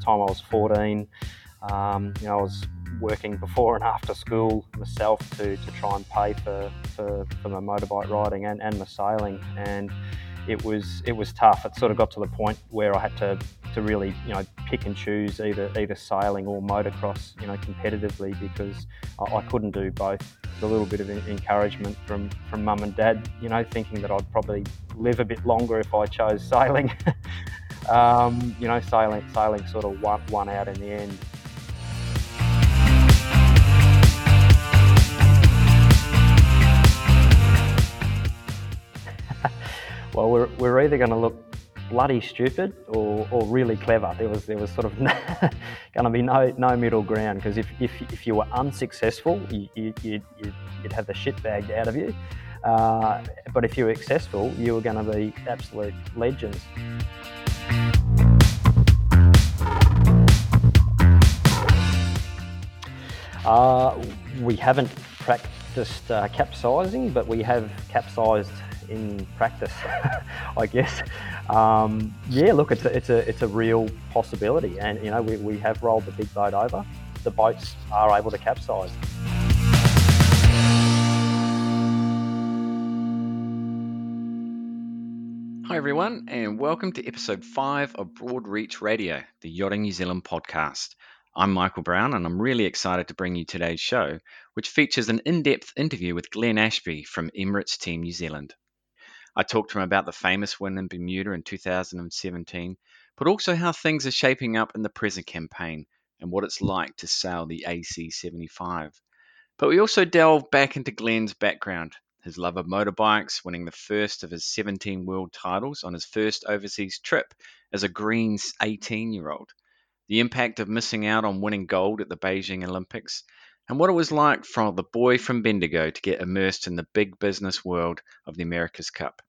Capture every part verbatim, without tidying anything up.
the time I was fourteen. Um, you know, I was working before and after school myself to, to try and pay for, for, for my motorbike riding and, and my sailing, and it was it was tough. It sort of got to the point where I had to, to really, you know, pick and choose either either sailing or motocross, you know, competitively, because I, I couldn't do both. A little bit of encouragement from, from mum and dad, you know, thinking that I'd probably live a bit longer if I chose sailing. um, you know, sailing sailing sort of won, won out in the end. Well, we're we're either going to look bloody stupid or, or really clever. There was there was sort of going to be no no middle ground, because if, if if you were unsuccessful, you, you, you'd, you'd have the shit bagged out of you. Uh, but if you were successful, you were going to be absolute legends. Uh, we haven't practiced uh, capsizing, but we have capsized in practice, I guess. Um, yeah, look, it's a, it's a it's a real possibility, and you know we, we have rolled the big boat over. The boats are able to capsize. Hi everyone, and welcome to episode five of Broad Reach Radio, the Yachting New Zealand podcast. I'm Michael Brown, and I'm really excited to bring you today's show, which features an in-depth interview with Glenn Ashby from Emirates Team New Zealand. I talked to him about the famous win in Bermuda in two thousand seventeen, but also how things are shaping up in the present campaign and what it's like to sail the A C seventy-five. But we also delve back into Glenn's background, his love of motorbikes, winning the first of his seventeen world titles on his first overseas trip as a green eighteen-year-old, the impact of missing out on winning gold at the Beijing Olympics, and what it was like for the boy from Bendigo to get immersed in the big business world of the America's Cup.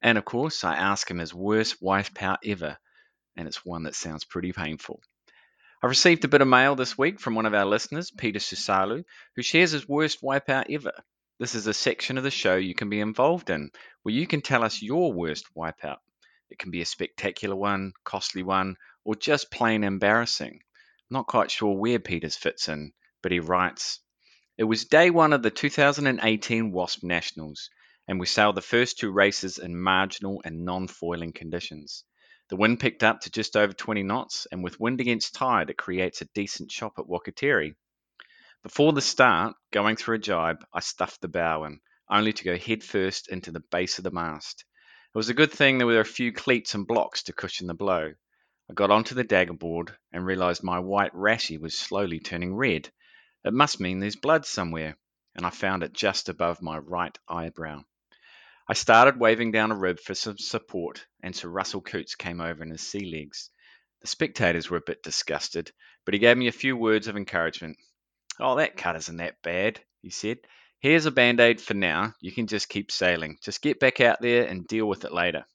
And of course, I ask him his worst wipeout ever, and it's one that sounds pretty painful. I received a bit of mail this week from one of our listeners, Peter Susalu, who shares his worst wipeout ever. This is a section of the show you can be involved in, where you can tell us your worst wipeout. It can be a spectacular one, costly one, or just plain embarrassing. I'm not quite sure where Peter's fits in, but he writes, "It was day one of the two thousand eighteen Wasp Nationals, and we sailed the first two races in marginal and non-foiling conditions. The wind picked up to just over twenty knots, and with wind against tide, it creates a decent chop at Wakateri. Before the start, going through a jibe, I stuffed the bow in, only to go headfirst into the base of the mast. It was a good thing there were a few cleats and blocks to cushion the blow. I got onto the daggerboard and realised my white rashy was slowly turning red. It must mean there's blood somewhere, and I found it just above my right eyebrow. I started waving down a rib for some support, and Sir Russell Coutts came over in his sea legs. The spectators were a bit disgusted, but he gave me a few words of encouragement. 'Oh, that cut isn't that bad,' he said. 'Here's a band-aid for now. You can just keep sailing. Just get back out there and deal with it later.'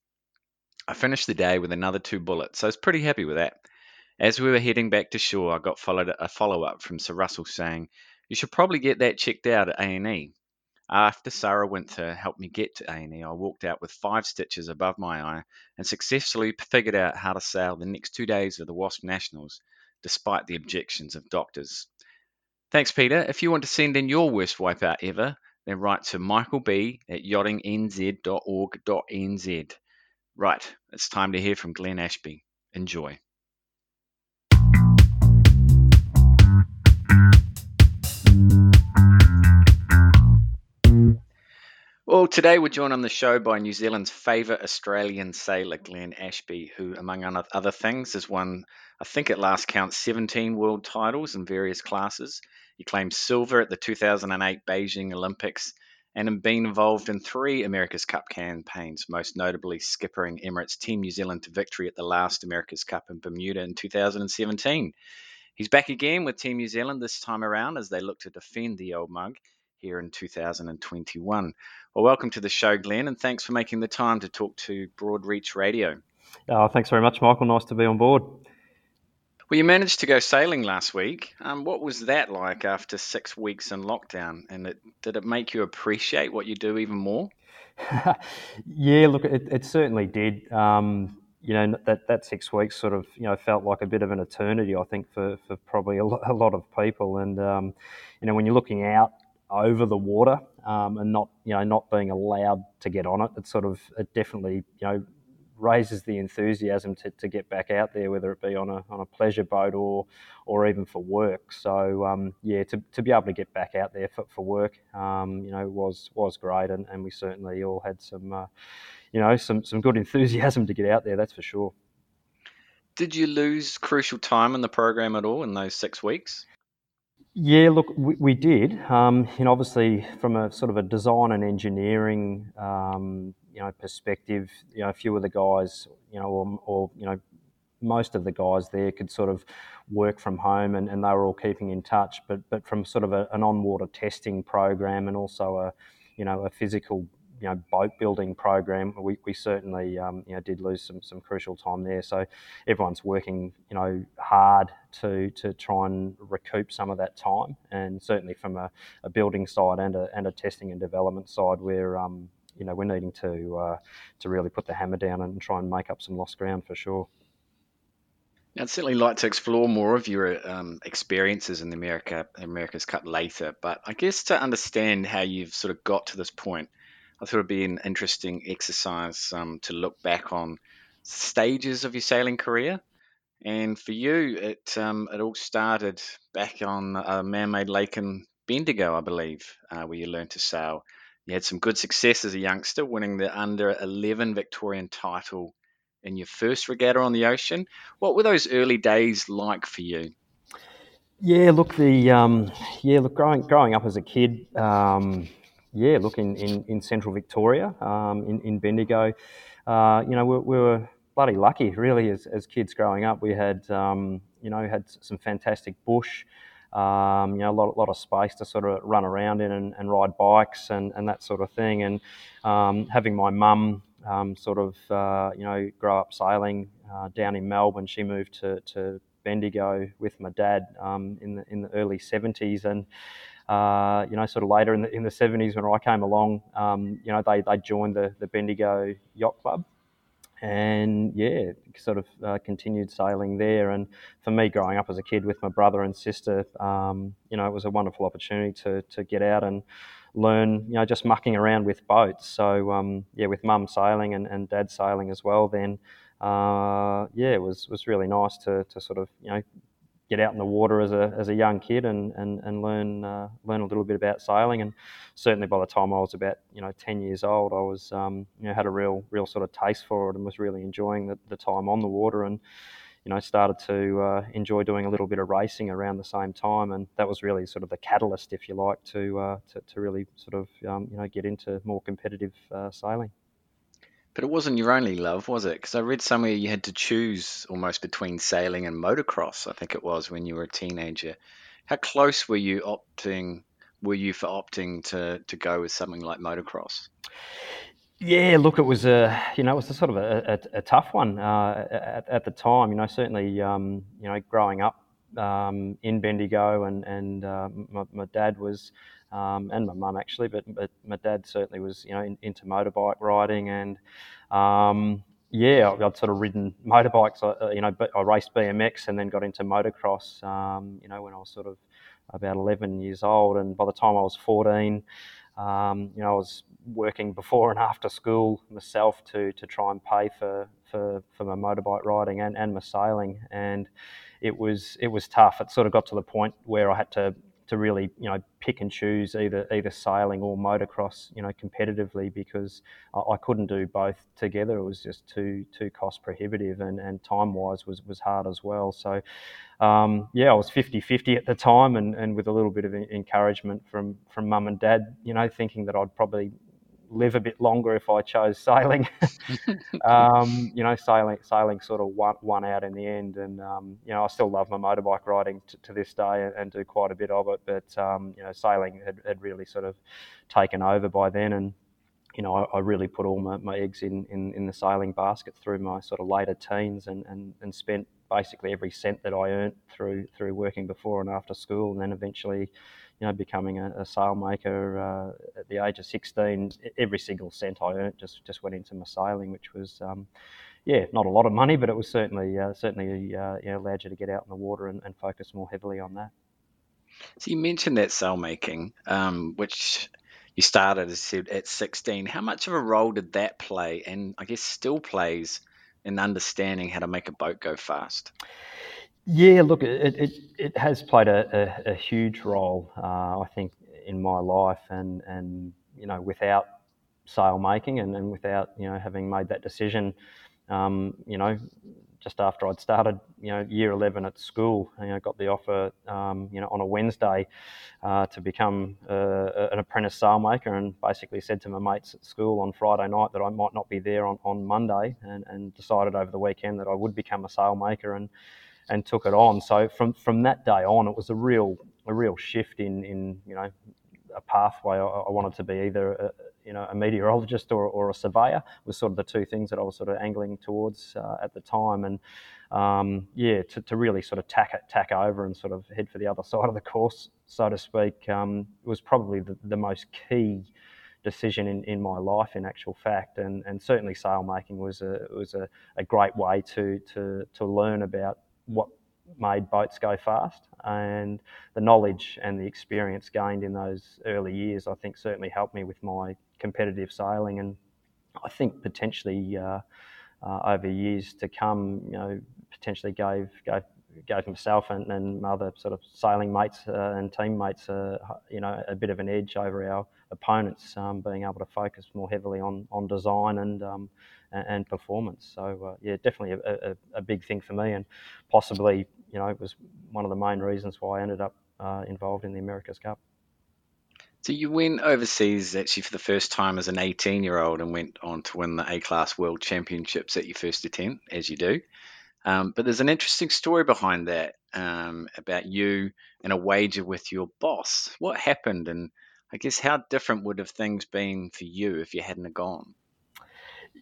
I finished the day with another two bullets, so I was pretty happy with that. As we were heading back to shore, I got followed a follow-up from Sir Russell saying, 'You should probably get that checked out at A and E. After Sarah Winther helped me get to A and E, I walked out with five stitches above my eye and successfully figured out how to sail the next two days of the Wasp Nationals, despite the objections of doctors." Thanks, Peter. If you want to send in your worst wipeout ever, then write to michaelb at yachting n z dot org dot n z. Right, it's time to hear from Glenn Ashby. Enjoy. Well, today we're joined on the show by New Zealand's favourite Australian sailor, Glenn Ashby, who, among other things, has won, I think at last count, seventeen world titles in various classes. He claimed silver at the two thousand eight Beijing Olympics and has been involved in three America's Cup campaigns, most notably skippering Emirates Team New Zealand to victory at the last America's Cup in Bermuda in two thousand seventeen. He's back again with Team New Zealand this time around as they look to defend the old mug here in two thousand twenty-one. Well, welcome to the show, Glenn, and thanks for making the time to talk to Broad Reach Radio. Oh, thanks very much, Michael. Nice to be on board. Well, you managed to go sailing last week. Um, what was that like after six weeks in lockdown? And it, did it make you appreciate what you do even more? Yeah, look, it, it certainly did. Um, you know, that, that six weeks sort of, you know, felt like a bit of an eternity, I think, for, for probably a lot of people. And, um, you know, when you're looking out over the water um, and not, you know, not being allowed to get on it, it sort of, it definitely, you know, raises the enthusiasm to, to get back out there, whether it be on a on a pleasure boat or or even for work. So um, yeah, to, to be able to get back out there for, for work, um, you know, was was great, and, and we certainly all had some, uh, you know, some some good enthusiasm to get out there. That's for sure. Did you lose crucial time in the program at all in those six weeks? Yeah, look, we, we did. Um, you know, obviously from a sort of a design and engineering Um, you know, perspective, you know, a few of the guys, you know, or, or, you know, most of the guys there could sort of work from home, and, and they were all keeping in touch. But but from sort of a, an on-water testing program and also a, you know, a physical, you know, boat building program, we, we certainly, um, you know, did lose some some crucial time there. So everyone's working, you know, hard to to try and recoup some of that time. And certainly from a, a building side and a, and a testing and development side, we're, um, you know, we're needing to uh, to really put the hammer down and try and make up some lost ground for sure. Now, I'd certainly like to explore more of your um, experiences in the America America's Cup later, but I guess to understand how you've sort of got to this point, I thought it'd be an interesting exercise um, to look back on stages of your sailing career. And for you, it um, it all started back on a man-made lake in Bendigo, I believe, uh, where you learned to sail. You had some good success as a youngster, winning the under eleven Victorian title in your first regatta on the ocean. What were those early days like for you? Yeah, look, the um, yeah, look, growing growing up as a kid, um, yeah, look in, in, in Central Victoria, um, in in Bendigo, uh, you know, we, we were bloody lucky, really, as as kids growing up. We had um, you know had some fantastic bush. Um, you know, a lot, lot of space to sort of run around in and, and ride bikes and, and that sort of thing. And um, having my mum um, sort of, uh, you know, grow up sailing uh, down in Melbourne, she moved to, to Bendigo with my dad um, in the in the early seventies. And, uh, you know, sort of later in the in the seventies when I came along, um, you know, they, they joined the, the Bendigo Yacht Club. And yeah, sort of uh, continued sailing there. And for me, growing up as a kid with my brother and sister, um, you know, it was a wonderful opportunity to to get out and learn, you know, just mucking around with boats. So um, yeah, with mum sailing and, and dad sailing as well. Then uh, yeah, it was was really nice to to sort of, you know, get out in the water as a as a young kid and and and learn uh, learn a little bit about sailing. And certainly by the time I was about, you know, ten years old, I was um, you know had a real real sort of taste for it and was really enjoying the, the time on the water. And you know started to uh, enjoy doing a little bit of racing around the same time. And that was really sort of the catalyst, if you like, to uh, to, to really sort of um, you know get into more competitive uh, sailing. But it wasn't your only love, was it? Because I read somewhere you had to choose almost between sailing and motocross, I think it was, when you were a teenager. How close were you opting? Were you for opting to, to go with something like motocross? Yeah, look, it was a you know it was a sort of a, a, a tough one uh, at, at the time. You know, certainly um, you know growing up um, in Bendigo, and and uh, my, my dad was. Um, and my mum actually, but, but my dad certainly was, you know, in, into motorbike riding. And um, yeah, I'd, I'd sort of ridden motorbikes, uh, you know, but I raced B M X and then got into motocross, um, you know, when I was sort of about eleven years old. And by the time I was fourteen, um, you know, I was working before and after school myself to to try and pay for, for, for my motorbike riding and, and my sailing. And it was it was tough. It sort of got to the point where I had to, to really, you know, pick and choose either either sailing or motocross, you know, competitively, because I, I couldn't do both together. It was just too too cost prohibitive, and, and time wise was was hard as well. So um, yeah, I was fifty-fifty at the time, and, and with a little bit of encouragement from from mum and dad, you know, thinking that I'd probably live a bit longer if I chose sailing. um, you know, sailing sailing sort of won, won out in the end. And, um, you know, I still love my motorbike riding t- to this day and, and do quite a bit of it. But, um, you know, sailing had, had really sort of taken over by then. And, you know, I, I really put all my, my eggs in, in, in the sailing basket through my sort of later teens, and, and, and spent basically every cent that I earned through through working before and after school, and then eventually, you know, becoming a, a sailmaker uh, at the age of sixteen. Every single cent I earned just, just went into my sailing, which was, um, yeah, not a lot of money, but it was certainly uh, certainly uh, you know, allowed you to get out in the water and, and focus more heavily on that. So you mentioned that sail making, um, which you started, as you said, at sixteen. How much of a role did that play, and I guess still plays, in understanding how to make a boat go fast? Yeah, look, it it, it has played a, a, a huge role, uh, I think, in my life, and and you know, without sail making and, and without you know having made that decision, um, you know, just after I'd started, you know, year eleven at school, you know, got the offer, um, you know, on a Wednesday, uh, to become uh, an apprentice sailmaker, and basically said to my mates at school on Friday night that I might not be there on, on Monday, and, and decided over the weekend that I would become a sailmaker, and and took it on. So from, from that day on, it was a real a real shift in, in you know, a pathway. I, I wanted to be either a, you know, a meteorologist or, or a surveyor, was sort of the two things that I was sort of angling towards uh, at the time. And um, yeah, to, to really sort of tack it, tack over and sort of head for the other side of the course, so to speak, um, was probably the, the most key decision in, in my life, in actual fact, and and certainly sailmaking was a was a, a great way to to to learn about what made boats go fast, and the knowledge and the experience gained in those early years, I think, certainly helped me with my competitive sailing, and I think potentially uh, uh, over years to come, you know, potentially gave gave, gave myself and, and my other sort of sailing mates uh, and teammates, uh, you know, a bit of an edge over our opponents, um, being able to focus more heavily on on design and um, and, and performance. So uh, yeah, definitely a, a, a big thing for me, and possibly, you know, it was one of the main reasons why I ended up uh, involved in the America's Cup. So you went overseas actually for the first time as an eighteen-year-old and went on to win the A-Class World Championships at your first attempt, as you do. Um, but there's an interesting story behind that, um, about you and a wager with your boss. What happened, and I guess how different would have things been for you if you hadn't have gone?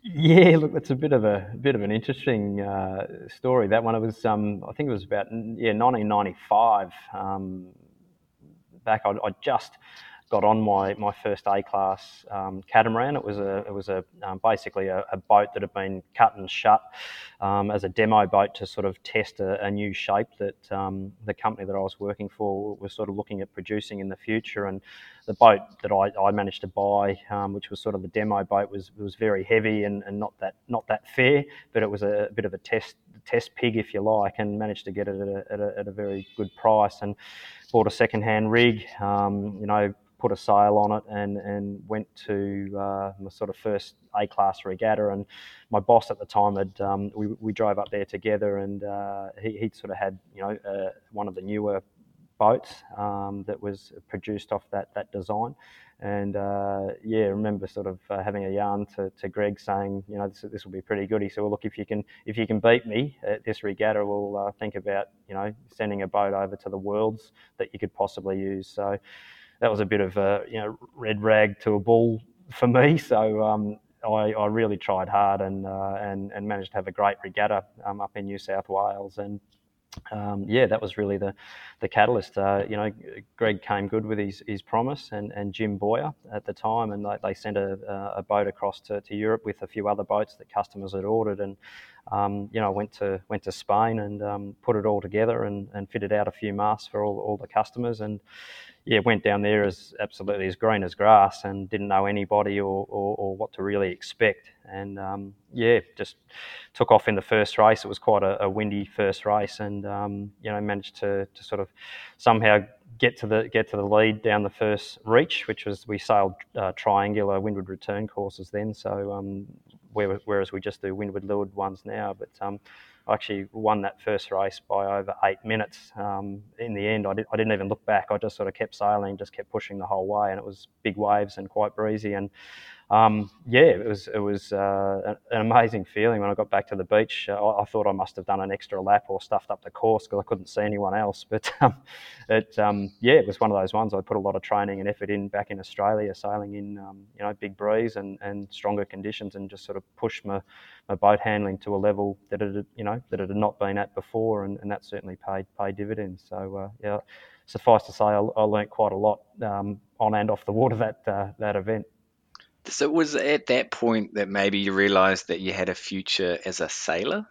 Yeah, look, that's a bit of a, a bit of an interesting uh, story. That one, it was, um, I think it was about yeah nineteen ninety-five. Um, back, I, I just got on my, my first A-Class um, catamaran. It was a it was a um, basically a, a boat that had been cut and shut um, as a demo boat to sort of test a, a new shape that um, the company that I was working for was sort of looking at producing in the future. And the boat that I, I managed to buy, um, which was sort of the demo boat, was was very heavy and, and not that not that fair, but it was a, a bit of a test test pig, if you like, and managed to get it at a, at a, at a very good price, and bought a second-hand rig, um, you know, put a sail on it, and, and went to uh, my sort of first A-Class regatta. And my boss at the time had, um, we, we drove up there together, and uh, he, he'd sort of had, you know, uh, one of the newer boats um, that was produced off that, that design. And uh, yeah, I remember sort of uh, having a yarn to, to Greg, saying, you know, this, this will be pretty good. He said, well, look, if you can if you can beat me at this regatta, we'll uh, think about, you know, sending a boat over to the Worlds that you could possibly use. So that was a bit of a, you know, red rag to a bull for me. So um, I, I really tried hard, and uh, and and managed to have a great regatta um, up in New South Wales. And um, yeah, that was really the the catalyst. Uh, you know, Greg came good with his, his promise, and, and Jim Boyer at the time, and they, they sent a a boat across to, to Europe with a few other boats that customers had ordered, and um, you know, went to went to Spain and um, put it all together, and, and fitted out a few masts for all all the customers. And yeah, went down there as absolutely as green as grass, and didn't know anybody or, or, or what to really expect. And um, yeah, just took off in the first race. It was quite a, a windy first race, and um, you know, managed to, to sort of somehow get to the get to the lead down the first reach, which was, we sailed uh, triangular windward return courses then. So um, whereas we just do windward leeward ones now, but um, I actually won that first race by over eight minutes. Um, in the end, I, did, I didn't even look back. I just sort of kept sailing, just kept pushing the whole way, and it was big waves and quite breezy. And um, yeah, it was it was uh, an amazing feeling when I got back to the beach. I, I thought I must have done an extra lap or stuffed up the course because I couldn't see anyone else. But um, it um, yeah, it was one of those ones. I put a lot of training and effort in back in Australia, sailing in um, you know, big breeze and, and stronger conditions, and just sort of pushed my, my boat handling to a level that it, you know, that it had not been at before, and, and that certainly paid paid dividends. So uh, yeah, suffice to say, I, I learnt quite a lot um, on and off the water that uh, that event. So was at that point that maybe you realised that you had a future as a sailor?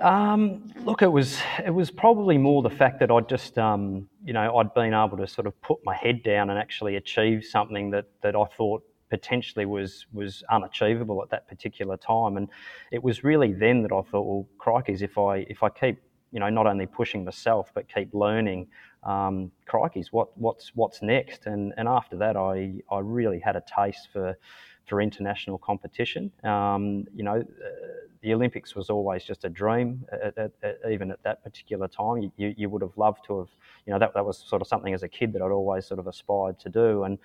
Um, look, it was it was probably more the fact that I'd just, um, you know, I'd been able to sort of put my head down and actually achieve something that, that I thought potentially was was unachievable at that particular time. And it was really then that I thought, well, crikey, if I if I keep, you know, not only pushing myself but keep learning, um, crikey, what what's what's next? And and after that, I I really had a taste for for international competition. Um, you know, uh, the Olympics was always just a dream, at, at, at, even at that particular time. You, you would have loved to have, you know, that, that was sort of something as a kid that I'd always sort of aspired to do. And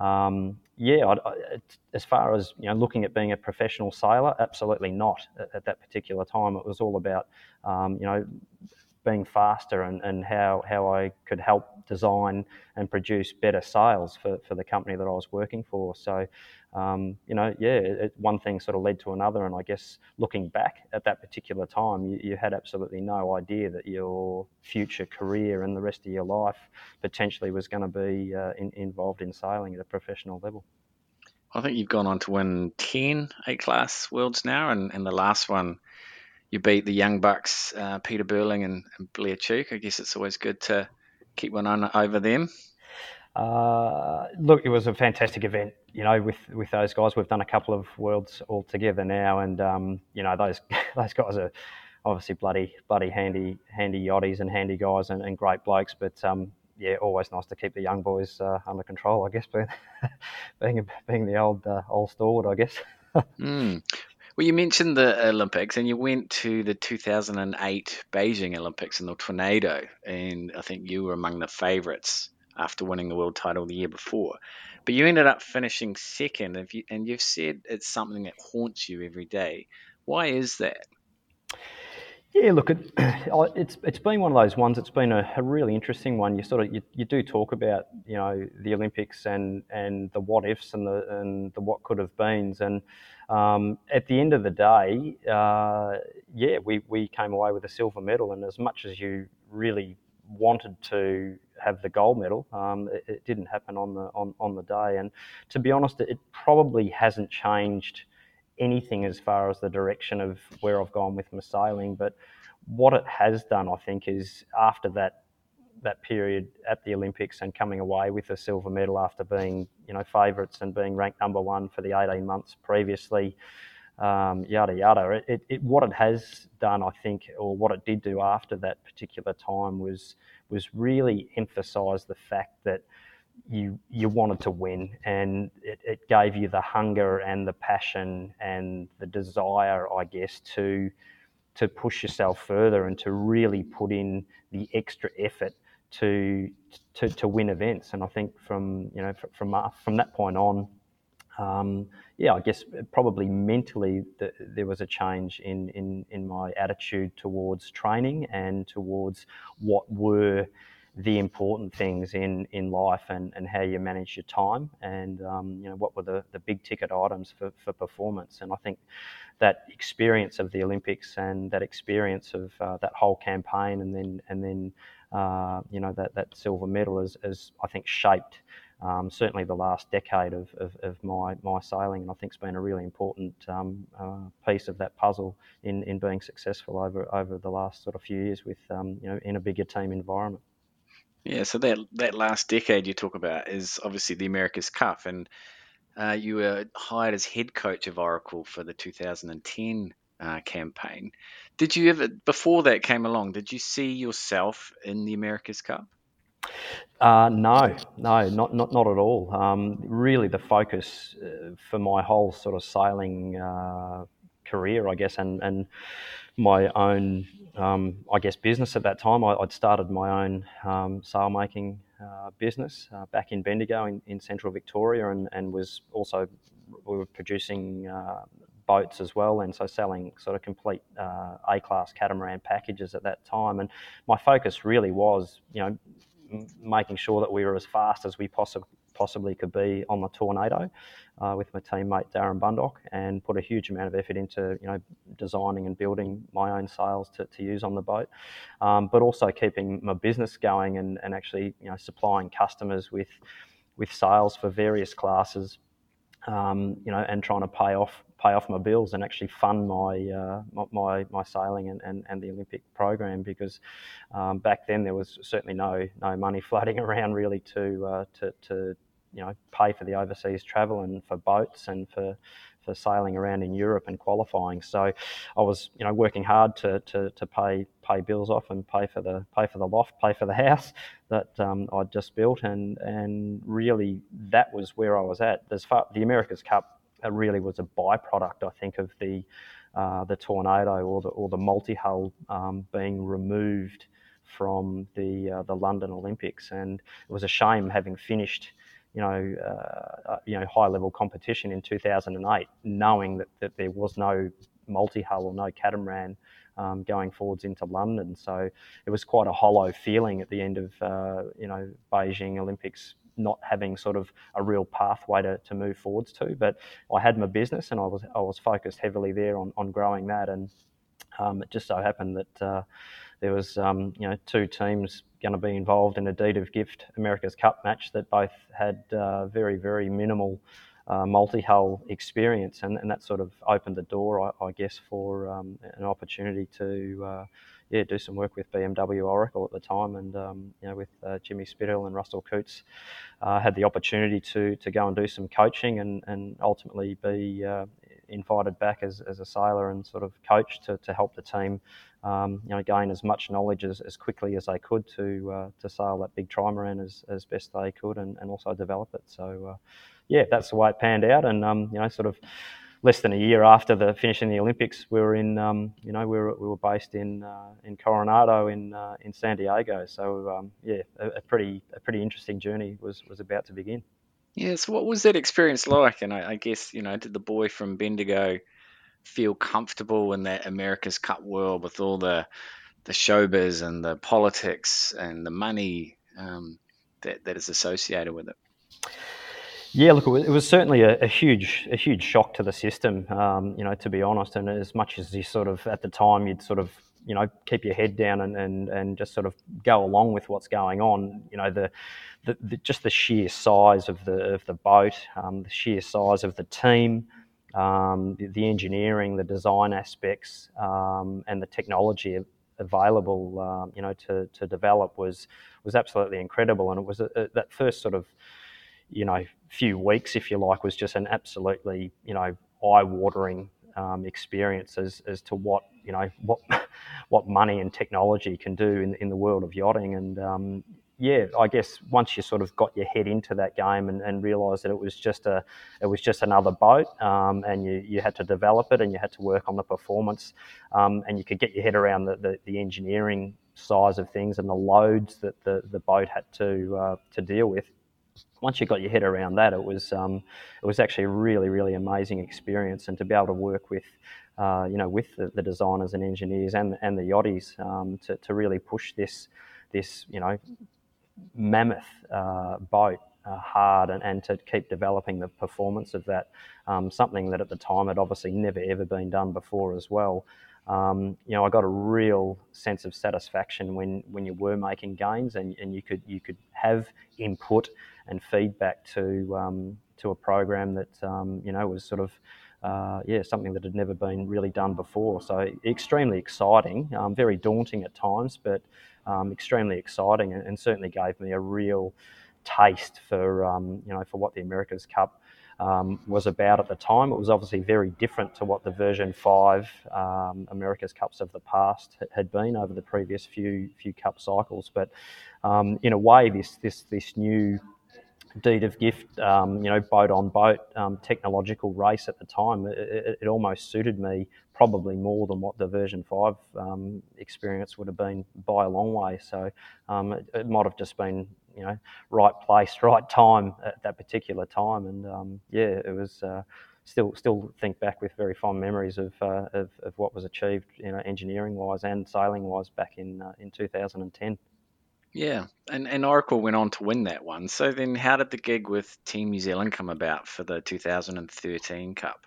um, yeah, I, I, as far as, you know, looking at being a professional sailor, absolutely not at, at that particular time. It was all about, um, you know, being faster and, and how, how I could help design and produce better sails for, for the company that I was working for. So, um, you know, yeah, it, one thing sort of led to another. And I guess looking back at that particular time, you, you had absolutely no idea that your future career and the rest of your life potentially was going to be uh, in, involved in sailing at a professional level. I think you've gone on to win ten A-Class Worlds now, and, and the last one, you beat the young bucks, uh, Peter Burling and, and Blair Tuke. I guess it's always good to keep one on over them. Uh, look, it was a fantastic event, you know, with, with those guys. We've done a couple of worlds all together now, and um, you know, those those guys are obviously bloody bloody handy handy yachties and handy guys and, and great blokes. But um, yeah, always nice to keep the young boys uh, under control, I guess, being being, being the old uh, old stalwart, I guess. mm. Well, you mentioned the Olympics, and you went to the two thousand eight Beijing Olympics in the Tornado, and I think you were among the favourites after winning the world title the year before. But you ended up finishing second, if you, and you've said it's something that haunts you every day. Why is that? Yeah, look, it, it's it's been one of those ones. It's been a, a really interesting one. You sort of you, you do talk about, you know, the Olympics and, and the what ifs and the and the what could have beens. And um, at the end of the day, uh, yeah, we, we came away with a silver medal. And as much as you really wanted to have the gold medal, um, it, it didn't happen on the on, on the day. And to be honest, it probably hasn't changed anything as far as the direction of where I've gone with my sailing. But what it has done, I think, is after that that period at the Olympics and coming away with a silver medal after being, you know, favourites and being ranked number one for the eighteen months previously, um, yada, yada. It, it, it, what it has done, I think, or what it did do after that particular time was was really emphasise the fact that you you wanted to win, and it, it gave you the hunger and the passion and the desire, I guess, to to push yourself further and to really put in the extra effort to to, to win events. And I think from you know from from that point on, um, yeah, I guess probably mentally the, there was a change in, in in my attitude towards training and towards what were the important things in, in life and, and how you manage your time and, um, you know, what were the, the big ticket items for, for performance. And I think that experience of the Olympics and that experience of uh, that whole campaign and then, and then uh, you know, that, that silver medal has, has I think, shaped um, certainly the last decade of, of, of my, my sailing. And I think it's been a really important um, uh, piece of that puzzle in, in being successful over, over the last sort of few years with, um, you know, in a bigger team environment. Yeah, so that that last decade you talk about is obviously the America's Cup, and uh, you were hired as head coach of Oracle for the two thousand ten uh, campaign. Did you ever, before that came along, did you see yourself in the America's Cup? Uh, no, no, not not not at all. Um, really, the focus uh, for my whole sort of sailing uh, career, I guess, and and my own, um, I guess, business at that time. I, I'd started my own um, sail making uh, business uh, back in Bendigo in, in central Victoria, and, and was also, we were producing uh, boats as well, and so selling sort of complete uh, A-class catamaran packages at that time. And my focus really was, you know, m- making sure that we were as fast as we possibly possibly could be on the Tornado uh, with my teammate Darren Bundock, and put a huge amount of effort into, you know, designing and building my own sails to, to use on the boat, um, but also keeping my business going and, and actually, you know, supplying customers with with sails for various classes um, you know, and trying to pay off pay off my bills and actually fund my uh, my my sailing and, and, and the Olympic program, because um, back then there was certainly no no money floating around really to uh, to to you know pay for the overseas travel and for boats and for for sailing around in Europe and qualifying. So I was, you know, working hard to to, to pay pay bills off and pay for the pay for the loft, pay for the house that um, I'd just built, and and really that was where I was at. As far the America's Cup really was a byproduct, I think, of the uh, the Tornado or the or the multi-hull um, being removed from the uh, the London Olympics, and it was a shame having finished, you know, uh, you know, high-level competition in two thousand eight, knowing that, that there was no multi-hull or no catamaran um, going forwards into London. So it was quite a hollow feeling at the end of, uh, you know, Beijing Olympics, not having sort of a real pathway to, to move forwards to. But I had my business and I was I was focused heavily there on, on growing that. And um, it just so happened that uh, there was, um, you know, two teams going to be involved in a Deed of Gift America's Cup match that both had uh, very, very minimal uh, multi-hull experience, and, and that sort of opened the door, I, I guess, for um, an opportunity to uh, yeah, do some work with B M W Oracle at the time, and um, you know, with uh, Jimmy Spithill and Russell Coutts, uh, had the opportunity to to go and do some coaching and, and ultimately be uh, invited back as, as a sailor and sort of coach to, to help the team Um, you know, gain as much knowledge as, as quickly as they could to uh, to sail that big trimaran as, as best they could, and, and also develop it. So, uh, yeah, that's the way it panned out. And um, you know, sort of less than a year after the finishing the Olympics, we were in, um, you know, we were we were based in uh, in Coronado in uh, in San Diego. So, um, yeah, a, a pretty a pretty interesting journey was was about to begin. Yeah. So, what was that experience like? And I, I guess, you know, did the boy from Bendigo feel comfortable in that America's Cup world with all the the showbiz and the politics and the money um, that that is associated with it? Yeah, look, it was certainly a, a huge a huge shock to the system, um, you know, to be honest. And as much as you sort of at the time you'd sort of, you know, keep your head down and, and, and just sort of go along with what's going on, you know, the, the, the just the sheer size of the of the boat, um, the sheer size of the team. Um, the, the engineering, the design aspects, um, and the technology available, um, you know, to, to develop was was absolutely incredible. And it was a, a, that first sort of, you know, few weeks, if you like, was just an absolutely, you know, eye-watering um, experience as as to what, you know, what what money and technology can do in in the world of yachting. And um, yeah, I guess once you sort of got your head into that game and, and realised that it was just a, it was just another boat, um, and you, you had to develop it and you had to work on the performance, um, and you could get your head around the, the, the engineering size of things and the loads that the, the boat had to uh, to deal with. Once you got your head around that, it was um, it was actually a really, really amazing experience, and to be able to work with, uh, you know, with the, the designers and engineers and and the yachties um, to to really push this this you know. mammoth uh, boat uh, hard and, and to keep developing the performance of that, um, something that at the time had obviously never ever been done before as well. Um, you know, I got a real sense of satisfaction when, when you were making gains and, and you could you could have input and feedback to um, to a program that um, you know was sort of uh, yeah something that had never been really done before. So extremely exciting, um, very daunting at times, but Um, extremely exciting, and, and certainly gave me a real taste for um, you know for what the America's Cup um, was about at the time. It was obviously very different to what the version five um, America's Cups of the past had been over the previous few few cup cycles. But um, in a way, this this this new Deed of Gift, um, you know, boat on boat um, technological race at the time, it, it, it almost suited me probably more than what the version five um, experience would have been by a long way. So um, it, it might have just been, you know, right place, right time at that particular time. And um, yeah, it was uh, still still think back with very fond memories of uh, of, of what was achieved, you know, engineering wise and sailing wise back in uh, in two thousand ten. Yeah, and, and Oracle went on to win that one. So then how did the gig with Team New Zealand come about for the two thousand thirteen Cup?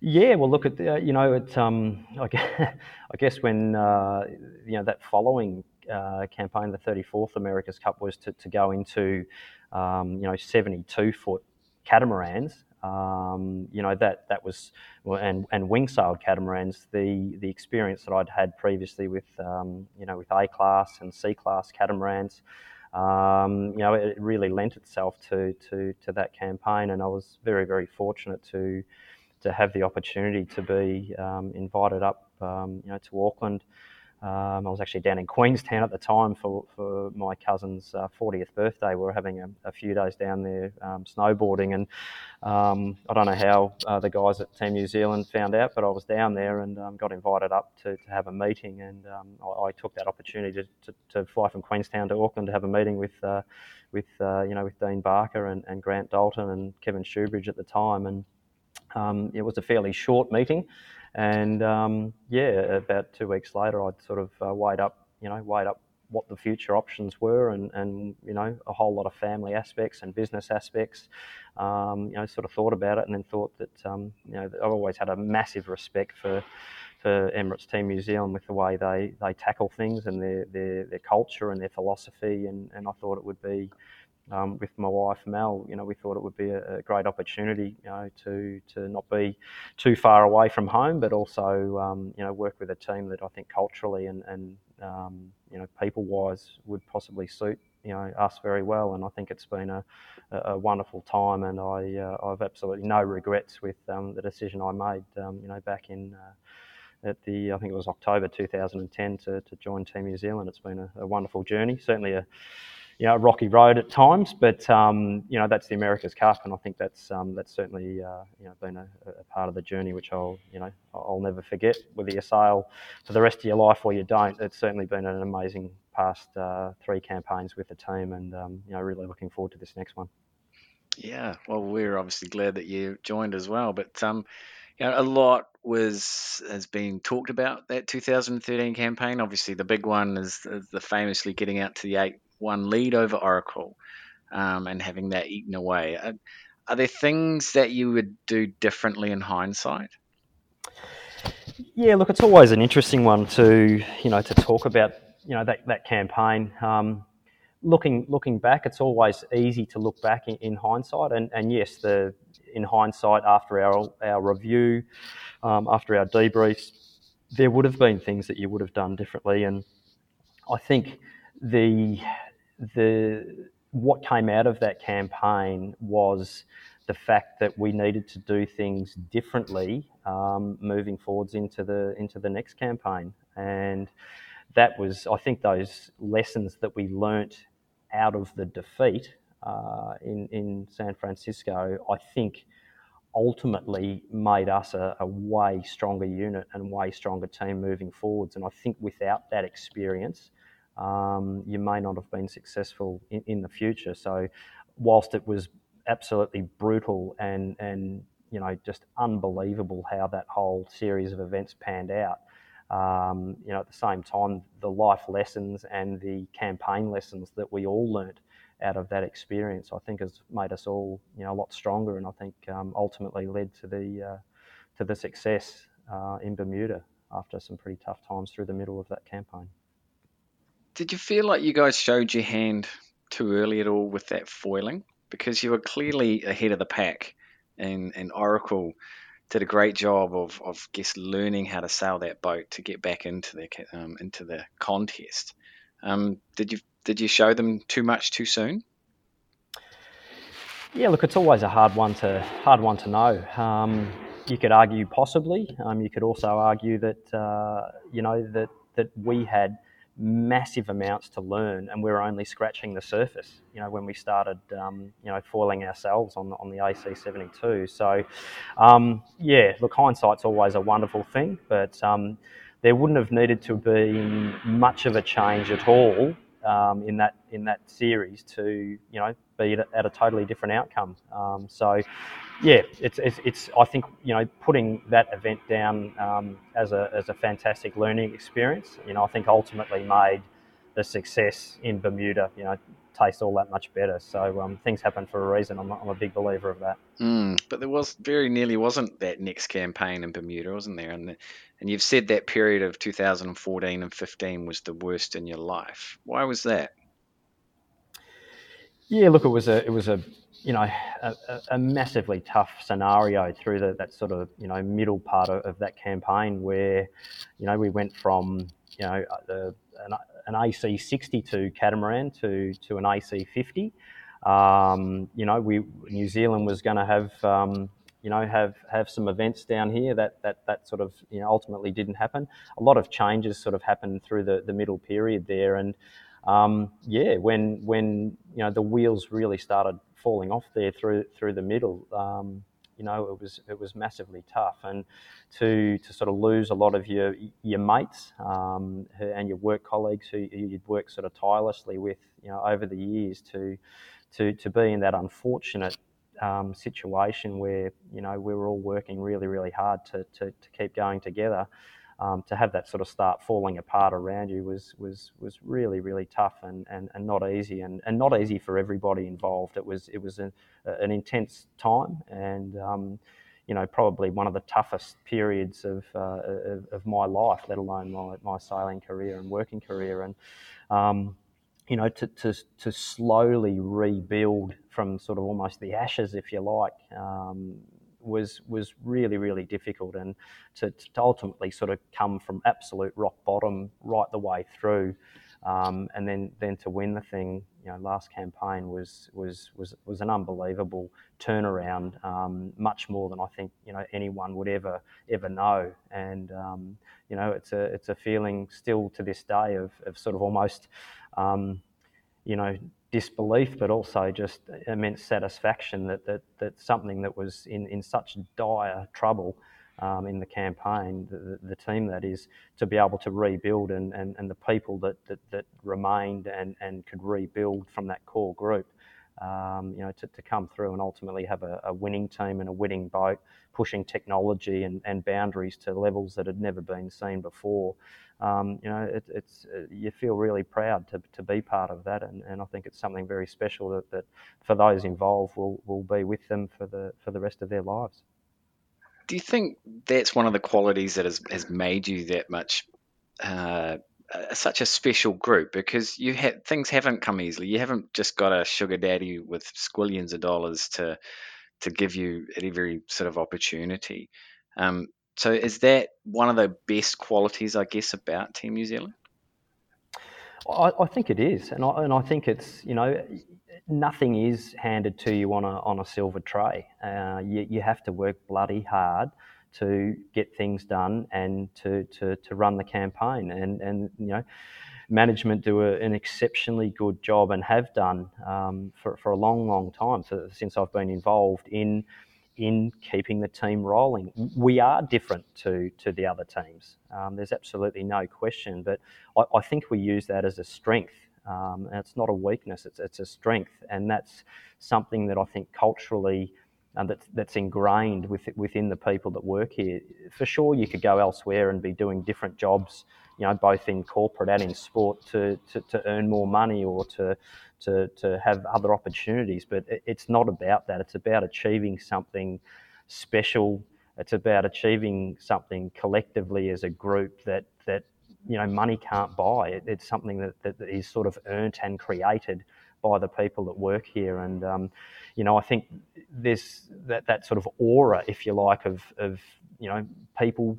Yeah, well, look, at the, you know, it, um, I guess when, uh, you know, that following uh, campaign, the thirty-fourth America's Cup was to, to go into, um, you know, seventy-two-foot catamarans, um, you know, that that was, and and wing-sailed catamarans, the the experience that I'd had previously with, um, you know, with A-Class and C-Class catamarans, um, you know, it really lent itself to, to to that campaign, and I was very, very fortunate to to have the opportunity to be um, invited up, um, you know, to Auckland. Um, I was actually down in Queenstown at the time for, for my cousin's uh, fortieth birthday. We were having a, a few days down there um, snowboarding, and um, I don't know how uh, the guys at Team New Zealand found out, but I was down there and um, got invited up to, to have a meeting, and um, I, I took that opportunity to, to, to fly from Queenstown to Auckland to have a meeting with uh, with uh, you know with Dean Barker and, and Grant Dalton and Kevin Shoebridge at the time, and um, it was a fairly short meeting. And um, yeah, about two weeks later, I'd sort of uh, weighed up, you know, weighed up what the future options were, and, and you know, a whole lot of family aspects and business aspects. Um, you know, sort of thought about it, and then thought that um, you know, I've always had a massive respect for for Emirates Team New Zealand with the way they, they tackle things and their, their their culture and their philosophy, and and I thought it would be. Um, with my wife Mel, you know, we thought it would be a, a great opportunity, you know, to to not be too far away from home, but also, um, you know, work with a team that I think culturally and and um, you know, people-wise would possibly suit, you know, us very well. And I think it's been a, a wonderful time, and I uh, I've absolutely no regrets with um, the decision I made, um, you know, back in. Uh, At the, I think it was October two thousand ten to, to join Team New Zealand. It's been a, a wonderful journey, certainly a, you know, a rocky road at times, but um, you know, that's the America's Cup, and I think that's um, that's certainly uh, you know, been a, a part of the journey which I'll you know I'll never forget. Whether you sail for the rest of your life or you don't, it's certainly been an amazing past uh, three campaigns with the team, and um, you know, really looking forward to this next one. Yeah, well, we're obviously glad that you joined as well, but um, you know, a lot was has been talked about that two thousand thirteen campaign. Obviously, the big one is the, the famously getting out to the eight one lead over Oracle, um, and having that eaten away. Are, are there things that you would do differently in hindsight? Yeah, look, it's always an interesting one to you know to talk about. You know, that that campaign. Um, looking looking back, it's always easy to look back in, in hindsight, and and yes, the. In hindsight, after our our review, um, after our debriefs, there would have been things that you would have done differently, and I think the the what came out of that campaign was the fact that we needed to do things differently um, moving forwards into the into the next campaign, and that was, I think, those lessons that we learnt out of the defeat. Uh, in, in San Francisco, I think ultimately made us a, a way stronger unit and way stronger team moving forwards. And I think without that experience, um, you may not have been successful in, in the future. So whilst it was absolutely brutal and, and, you know, just unbelievable how that whole series of events panned out, um, you know, at the same time, the life lessons and the campaign lessons that we all learnt out of that experience, I think, has made us all, you know, a lot stronger, and I think um, ultimately led to the uh, to the success uh, in Bermuda after some pretty tough times through the middle of that campaign. Did you feel like you guys showed your hand too early at all with that foiling? Because you were clearly ahead of the pack, and, and Oracle did a great job of, of guess, learning how to sail that boat to get back into the um, into the contest. Um, did you? Did you show them too much too soon? Yeah, look, it's always a hard one to hard one to know. Um, you could argue possibly. Um, you could also argue that uh, you know that that we had massive amounts to learn, and we were only scratching the surface. You know, when we started, um, you know, foiling ourselves on on the A C seventy-two. So, um, yeah, look, hindsight's always a wonderful thing, but um, there wouldn't have needed to be much of a change at all. Um, in that in that series to you know be at a totally different outcome. Um, so yeah, it's, it's it's I think you know putting that event down um, as a as a fantastic learning experience. You know, I think ultimately made the success in Bermuda you know taste all that much better. So um, things happen for a reason. I'm I'm a big believer of that. Mm, but there was very nearly wasn't that next campaign in Bermuda, wasn't there? And the, And you've said that period of two thousand fourteen and fifteen was the worst in your life. Why was that? Yeah, look, it was a it was a you know, a, a massively tough scenario through the, that sort of, you know, middle part of, of that campaign where, you know, we went from, you know, the, an, an A C sixty-two catamaran to, to an A C fifty. Um, you know, we New Zealand was going to have, um, you know, have, have some events down here that, that, that sort of, you know, ultimately didn't happen. A lot of changes sort of happened through the, the middle period there. And, um, yeah, when, when, you know, the wheels really started falling off there through through the middle, um, you know, it was it was massively tough, and to to sort of lose a lot of your your mates um, and your work colleagues who you'd worked sort of tirelessly with, you know, over the years, to to to be in that unfortunate um, situation where, you know, we were all working really really hard to to, to keep going together, um, to have that sort of start falling apart around you was was was really really tough and and, and not easy and, and not easy for everybody involved. It was it was an, an intense time, and um, you know, probably one of the toughest periods of uh, of, of my life, let alone my, my sailing career and working career. And um, you know, to, to to slowly rebuild from sort of almost the ashes, if you like, um, was was really really difficult, and to, to ultimately sort of come from absolute rock bottom right the way through, um, and then then to win the thing, you know, last campaign was was was was an unbelievable turnaround, um, much more than I think, you know, anyone would ever ever know. And um, you know, it's a it's a feeling still to this day of of sort of almost um, you know, disbelief, but also just immense satisfaction that that that something that was in, in such dire trouble um, in the campaign, the, the team that is, to be able to rebuild, and, and, and the people that, that, that remained and, and could rebuild from that core group, um, you know, to, to come through and ultimately have a, a winning team and a winning boat, pushing technology and, and boundaries to levels that had never been seen before. Um, you know, it, it's uh, you feel really proud to, to be part of that, and, and I think it's something very special that, that for those involved will will be with them for the for the rest of their lives. Do you think that's one of the qualities that has, has made you that much uh, uh, such a special group? Because you ha- things haven't come easily. You haven't just got a sugar daddy with squillions of dollars to to give you every sort of opportunity. Um, So is that one of the best qualities, I guess, about Team New Zealand? I, I think it is, and I, and I think it's, you know, nothing is handed to you on a on a silver tray. Uh, you you have to work bloody hard to get things done and to to, to run the campaign, and and you know, management do a, an exceptionally good job and have done um, for for a long long time for, since I've been involved in. in keeping the team rolling. We are different to to the other teams. Um, there's absolutely no question, but I, I think we use that as a strength. Um, and it's not a weakness, it's it's a strength. And that's something that I think culturally uh, that's, that's ingrained with, within the people that work here. For sure, you could go elsewhere and be doing different jobs, you know, both in corporate and in sport, to, to, to earn more money or to to to have other opportunities. But it, it's not about that. It's about achieving something special. It's about achieving something collectively as a group that, that you know, money can't buy. It, it's something that, that is sort of earned and created by the people that work here. And, um, you know, I think this that, that sort of aura, if you like, of, of you know, people...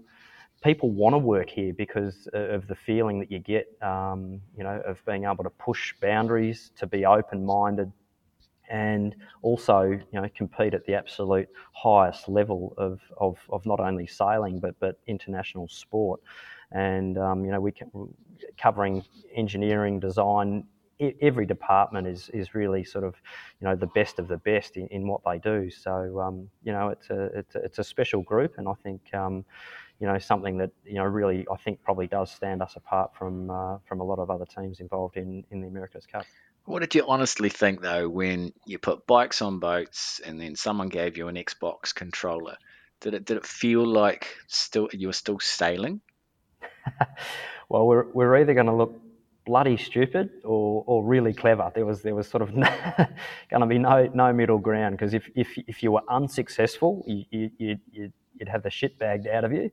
People want to work here because of the feeling that you get, um, you know, of being able to push boundaries, to be open-minded, and also, you know, compete at the absolute highest level of, of, of not only sailing but but international sport. And um, you know, we can, covering engineering, design. Every department is is really sort of, you know, the best of the best in, in what they do. So um, you know, it's a, it's a it's a special group, and I think um, you know, something that, you know, really I think probably does stand us apart from uh, from a lot of other teams involved in, in the America's Cup. What did you honestly think though when you put bikes on boats and then someone gave you an Xbox controller? Did it did it feel like still you were still sailing? Well, we're we're either going to look bloody stupid or or really clever. There was there was sort of going to be no no middle ground, because if, if if you were unsuccessful, you, you, you'd, you'd have the shit bagged out of you.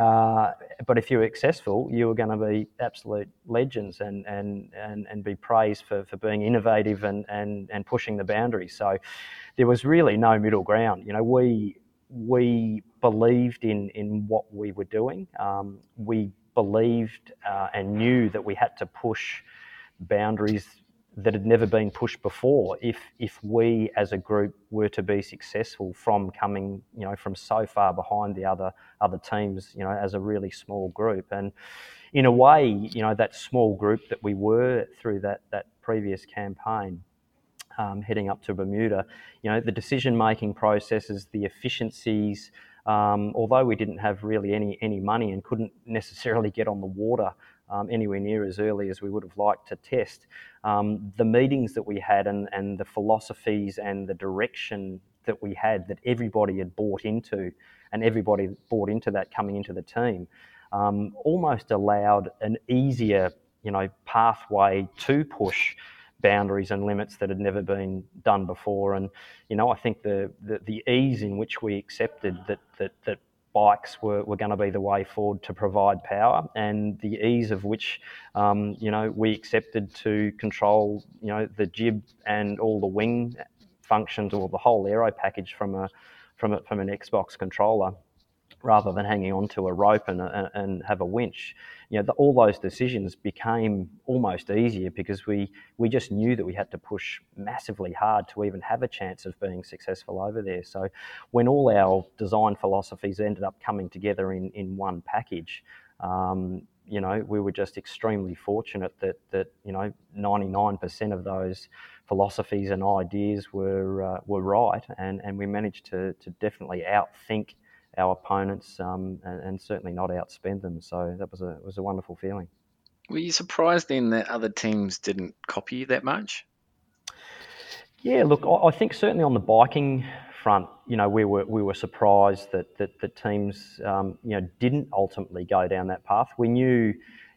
Uh, but if you were successful, you were going to be absolute legends and and, and, and be praised for, for being innovative and, and, and pushing the boundaries. So there was really no middle ground. You know, we we believed in, in what we were doing. Um, we believed uh, and knew that we had to push boundaries that had never been pushed before if if we as a group were to be successful from coming, you know, from so far behind the other other teams, you know, as a really small group. And in a way, you know, that small group that we were through that that previous campaign, um, heading up to Bermuda, you know, the decision-making processes, the efficiencies, um, although we didn't have really any any money and couldn't necessarily get on the water Um, anywhere near as early as we would have liked to test, um, the meetings that we had and, and the philosophies and the direction that we had that everybody had bought into, and everybody bought into that coming into the team, um, almost allowed an easier, you know, pathway to push boundaries and limits that had never been done before. And, you know, I think the the, the ease in which we accepted that that that bikes were, were going to be the way forward to provide power, and the ease of which, um, you know, we accepted to control, you know, the jib and all the wing functions or the whole aero package from a from a, from an Xbox controller, rather than hanging onto a rope and a, and have a winch. You know, the, all those decisions became almost easier because we we just knew that we had to push massively hard to even have a chance of being successful over there. So when all our design philosophies ended up coming together in, in one package, um, you know, we were just extremely fortunate that, that you know, ninety-nine percent of those philosophies and ideas were uh, were right, and, and we managed to, to definitely outthink our opponents, um, and, and certainly not outspend them. So that was a it was a wonderful feeling. Were you surprised then that other teams didn't copy that much? Yeah, look, I, I think certainly on the biking front, you know, we were we were surprised that that, that teams, um, you know, didn't ultimately go down that path. We knew,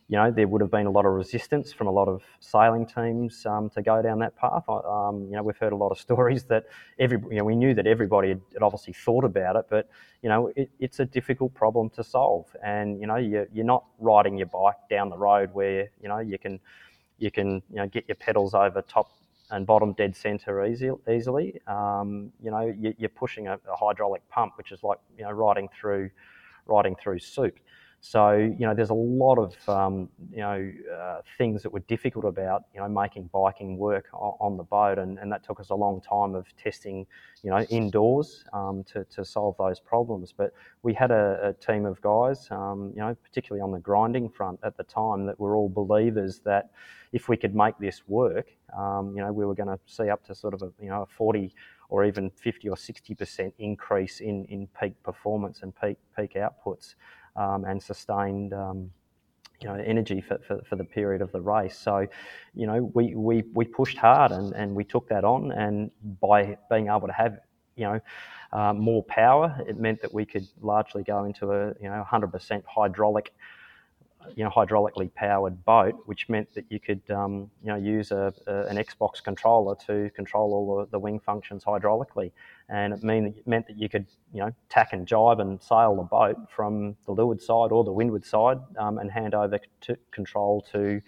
you know, there would have been a lot of resistance from a lot of sailing teams um, to go down that path. Um, you know, we've heard a lot of stories that every, you know, we knew that everybody had obviously thought about it, but, you know, it, it's a difficult problem to solve. And, you know, you're, you're not riding your bike down the road where, you know, you can, you can, you know, get your pedals over top and bottom dead centre easy, easily. Um, you know, you, you're pushing a, a hydraulic pump, which is like, you know, riding through, riding through soup. So, you know, there's a lot of, um, you know, uh, things that were difficult about, you know, making biking work on, on the boat. And, and that took us a long time of testing, you know, indoors um, to, to solve those problems. But we had a, a team of guys, um, you know, particularly on the grinding front at the time, that were all believers that if we could make this work, um, you know, we were going to see up to sort of a, you know, a forty or even fifty or sixty percent increase in, in peak performance and peak peak outputs. Um, and sustained, um, you know, energy for, for, for the period of the race. So, you know, we we, we pushed hard and, and we took that on. And by being able to have, you know, uh, more power, it meant that we could largely go into a, you know, one hundred percent hydraulic, you know, hydraulically powered boat, which meant that you could, um, you know, use a, a an Xbox controller to control all the, the wing functions hydraulically. And it mean, meant that you could, you know, tack and jibe and sail the boat from the leeward side or the windward side, um, and hand over to control to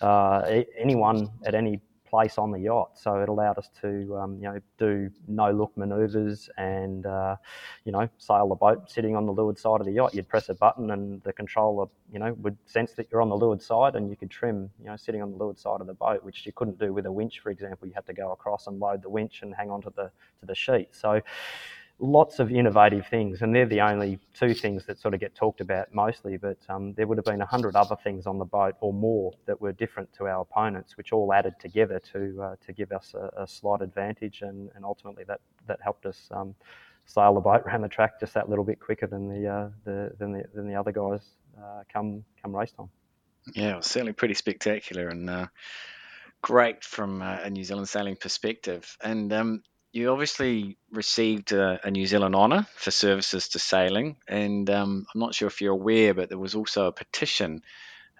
uh, anyone at any place on the yacht. So it allowed us to, um, you know, do no-look manoeuvres and, uh, you know, sail the boat sitting on the leeward side of the yacht. You'd press a button and the controller, you know, would sense that you're on the leeward side, and you could trim, you know, sitting on the leeward side of the boat, which you couldn't do with a winch, for example. You had to go across and load the winch and hang on to the, to the sheet. So lots of innovative things, and they're the only two things that sort of get talked about mostly, but um, there would have been a hundred other things on the boat or more that were different to our opponents, which all added together to uh, to give us a, a slight advantage, and, and ultimately that, that helped us um, sail the boat around the track just that little bit quicker than the uh, the than the than the other guys uh, come come race time. Yeah, it was certainly pretty spectacular and uh, great from uh, a New Zealand sailing perspective, and. Um, You obviously received a, a New Zealand honour for services to sailing, and um, I'm not sure if you're aware, but there was also a petition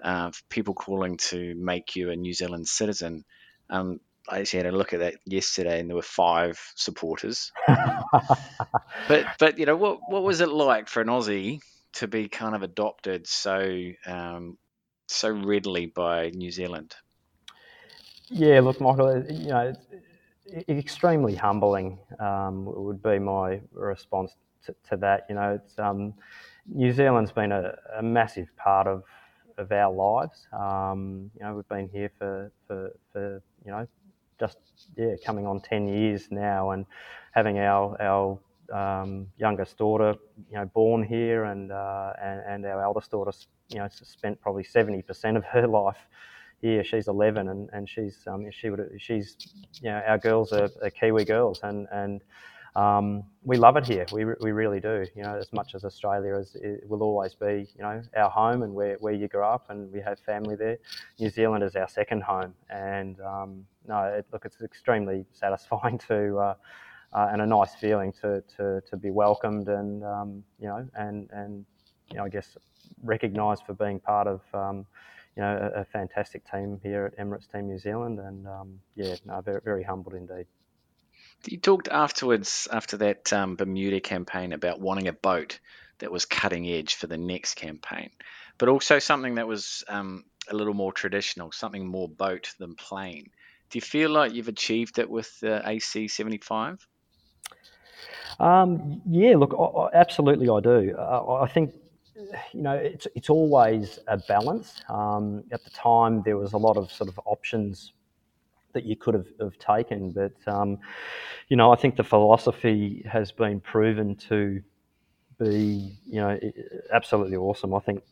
uh, of people calling to make you a New Zealand citizen. Um, I actually had a look at that yesterday, and there were five supporters. but but you know, what what was it like for an Aussie to be kind of adopted so um, so readily by New Zealand? Yeah, look, Michael, you know, it's extremely humbling um, would be my response to, to that. You know, it's um, New Zealand's been a, a massive part of of our lives. Um, you know, we've been here for, for, for you know, just, yeah, coming on ten years now, and having our our um, youngest daughter, you know, born here, and, uh, and and our eldest daughter, you know, spent probably seventy percent of her life here. She's eleven, and, and she's, um, she would, she's, you know, our girls are, are Kiwi girls, and, and um, we love it here. We we really do, you know, as much as Australia is, it will always be, you know, our home and where, where you grow up, and we have family there. New Zealand is our second home, and um, no, it, look, it's extremely satisfying to, uh, uh, and a nice feeling to, to, to be welcomed, and, um, you know, and, and, you know, I guess recognised for being part of, um, you know, a, a fantastic team here at Emirates Team New Zealand, and um, yeah, no, very, very humbled indeed. You talked afterwards, after that um, Bermuda campaign, about wanting a boat that was cutting edge for the next campaign, but also something that was um, a little more traditional, something more boat than plane. Do you feel like you've achieved it with the A C seventy-five? Um, yeah, look, I, I, absolutely I do. I, I think, you know, it's it's always a balance. Um, at the time, there was a lot of sort of options that you could have, have taken, but um, you know, I think the philosophy has been proven to be, you know, absolutely awesome. I think,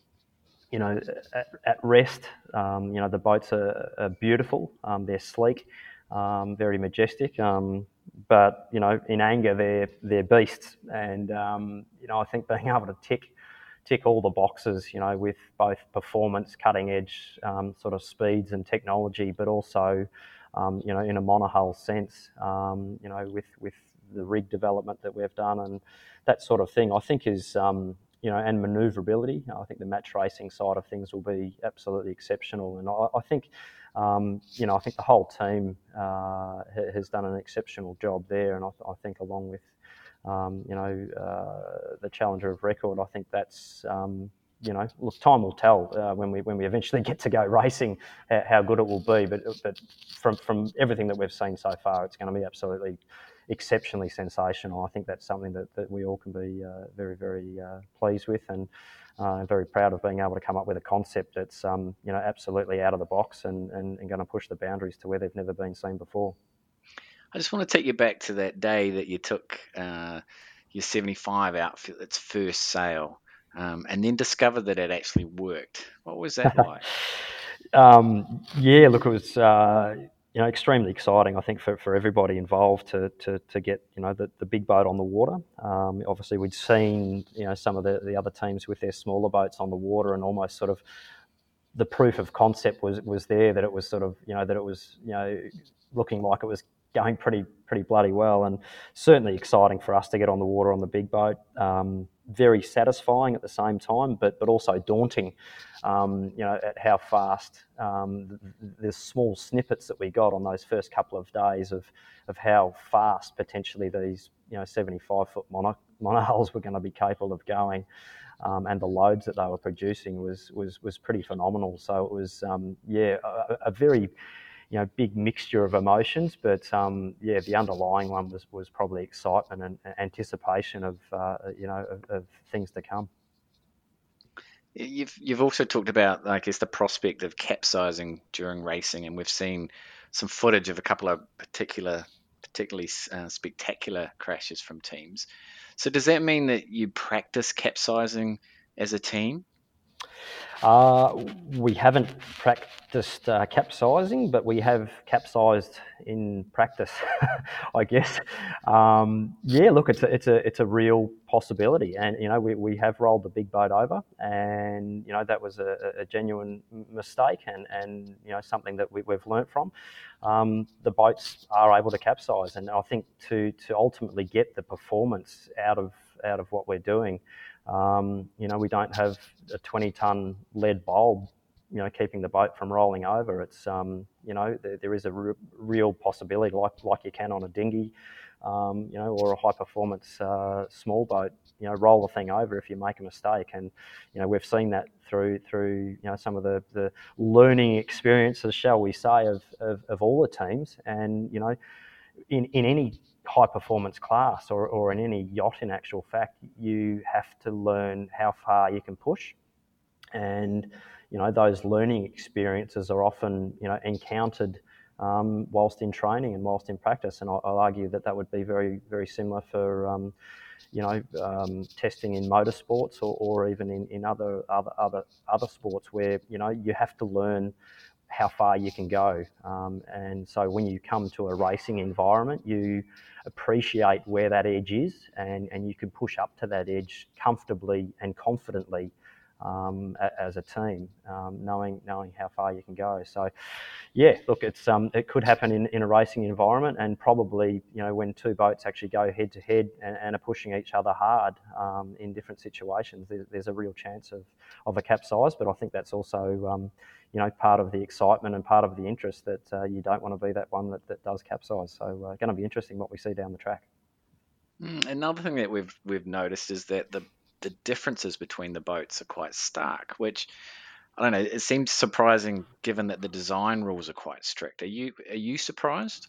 you know, at, at rest, um, you know, the boats are, are beautiful. Um, they're sleek, um, very majestic. Um, but you know, in anger, they're they're beasts, and um, you know, I think being able to tick. tick all the boxes, you know, with both performance, cutting edge um, sort of speeds and technology, but also, um, you know, in a monohull sense, um, you know, with, with the rig development that we've done and that sort of thing, I think is, um, you know, and manoeuvrability. I think the match racing side of things will be absolutely exceptional. And I, I think, um, you know, I think the whole team uh, has done an exceptional job there. And I, I think along with, Um, you know, uh, the challenger of record, I think that's, um, you know, look, time will tell uh, when we when we eventually get to go racing uh, how good it will be. But but from, from everything that we've seen so far, it's going to be absolutely exceptionally sensational. I think that's something that, that we all can be uh, very, very uh, pleased with, and uh, very proud of being able to come up with a concept that's, um, you know, absolutely out of the box and, and, and going to push the boundaries to where they've never been seen before. I just want to take you back to that day that you took uh, your seventy-five out for its first sail, um, and then discovered that it actually worked. What was that like? um, yeah, look, it was uh, you know extremely exciting. I think for, for everybody involved to, to to get you know the, the big boat on the water. Um, obviously, we'd seen you know some of the, the other teams with their smaller boats on the water, and almost sort of the proof of concept was was there that it was sort of you know that it was you know looking like it was going pretty pretty bloody well, and certainly exciting for us to get on the water on the big boat. Um, very satisfying at the same time, but but also daunting, um, you know, at how fast um, the small snippets that we got on those first couple of days of of how fast potentially these you know seventy-five foot mono, monohulls were going to be capable of going, um, and the loads that they were producing was was was pretty phenomenal. So it was um, yeah a, a very you know, big mixture of emotions, but um, yeah, the underlying one was, was probably excitement and anticipation of uh, you know of, of things to come. You've you've also talked about, I guess, the prospect of capsizing during racing, and we've seen some footage of a couple of particular particularly uh, spectacular crashes from teams. So does that mean that you practice capsizing as a team? Uh, we haven't practiced uh, capsizing, but we have capsized in practice, I guess. Um, yeah, look, it's a, it's a it's a real possibility, and you know we, we have rolled the big boat over, and you know that was a, a genuine mistake, and, and you know something that we, we've learnt from. Um, the boats are able to capsize, and I think to to ultimately get the performance out of out of what we're doing. Um, you know, we don't have a twenty-ton lead bulb, you know, keeping the boat from rolling over. It's, um, you know, there, there is a r- real possibility, like like you can on a dinghy, um, you know, or a high performance uh, small boat, you know, roll the thing over if you make a mistake. And, you know, we've seen that through, through you know, some of the, the learning experiences, shall we say, of, of, of all the teams. And, you know, in, in any high performance class or, or in any yacht, in actual fact, you have to learn how far you can push. And, you know, those learning experiences are often, you know, encountered um, whilst in training and whilst in practice. And I'll, I'll argue that that would be very, very similar for, um, you know, um, testing in motorsports or, or even in, in other, other, other, other sports where, you know, you have to learn how far you can go. Um, and so when you come to a racing environment, you appreciate where that edge is, and, and you can push up to that edge comfortably and confidently um, as a team, um, knowing knowing how far you can go. So, yeah, look, it's um, it could happen in, in a racing environment, and probably, you know, when two boats actually go head to head and, and are pushing each other hard um, in different situations, there's, there's a real chance of, of a capsize. But I think that's also, um, you know, part of the excitement and part of the interest, that uh, you don't want to be that one that, that does capsize. So, uh, going to be interesting what we see down the track. Mm, another thing that we've we've noticed is that the the differences between the boats are quite stark, which, I don't know, it seems surprising given that the design rules are quite strict. Are you are you surprised?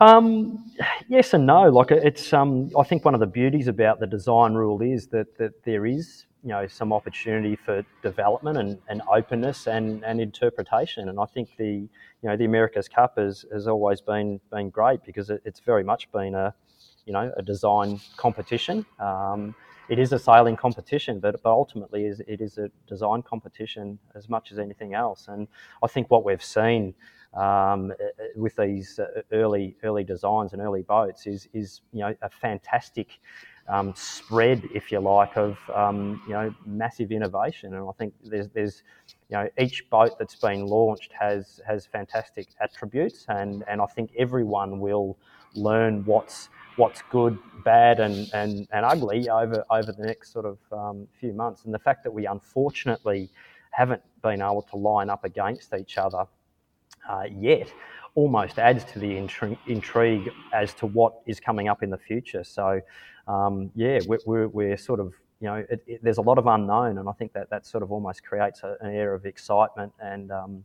Um, yes and no. Like, it's um, I think one of the beauties about the design rule is that that there is, you know, some opportunity for development and, and openness and, and interpretation. And I think the you know the America's Cup has has always been been great, because it, it's very much been a you know a design competition. Um, It is a sailing competition, but but ultimately is, it is a design competition as much as anything else. And I think what we've seen um, with these early early designs and early boats is is you know a fantastic um, spread, if you like, of um, you know massive innovation. And I think there's there's you know each boat that's been launched has has fantastic attributes, and and I think everyone will learn what's what's good, bad, and, and, and ugly over, over the next sort of um, few months. And the fact that we unfortunately haven't been able to line up against each other uh, yet almost adds to the intri- intrigue as to what is coming up in the future. So, um, yeah, we're, we're, we're sort of, you know, it, it, there's a lot of unknown, and I think that that sort of almost creates a, an air of excitement and, um,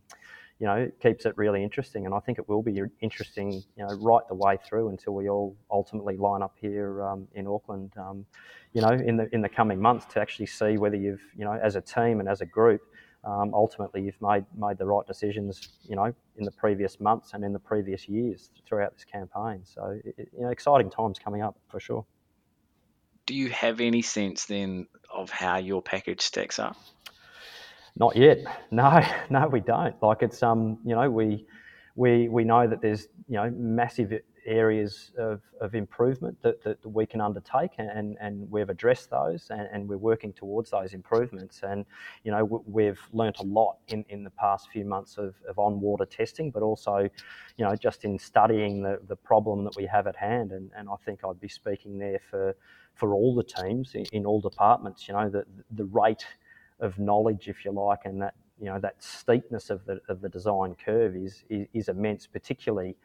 you know, it keeps it really interesting. And I think it will be interesting, you know, right the way through until we all ultimately line up here um, in Auckland, um, you know, in the in the coming months, to actually see whether you've, you know, as a team and as a group, um, ultimately you've made, made the right decisions, you know, in the previous months and in the previous years throughout this campaign. So, it, you know, exciting times coming up for sure. Do you have any sense then of how your package stacks up? Not yet. No, no, we don't. Like, it's um, you know, we we we know that there's you know massive areas of, of improvement that, that we can undertake, and, and we've addressed those, and, and we're working towards those improvements. And you know, we've learnt a lot in, in the past few months of, of on water testing, but also, you know, just in studying the, the problem that we have at hand. And, and I think I'd be speaking there for for all the teams in, in all departments. You know, the the rate of knowledge, if you like, and that, you know, that steepness of the of the design curve is is, is immense, particularly,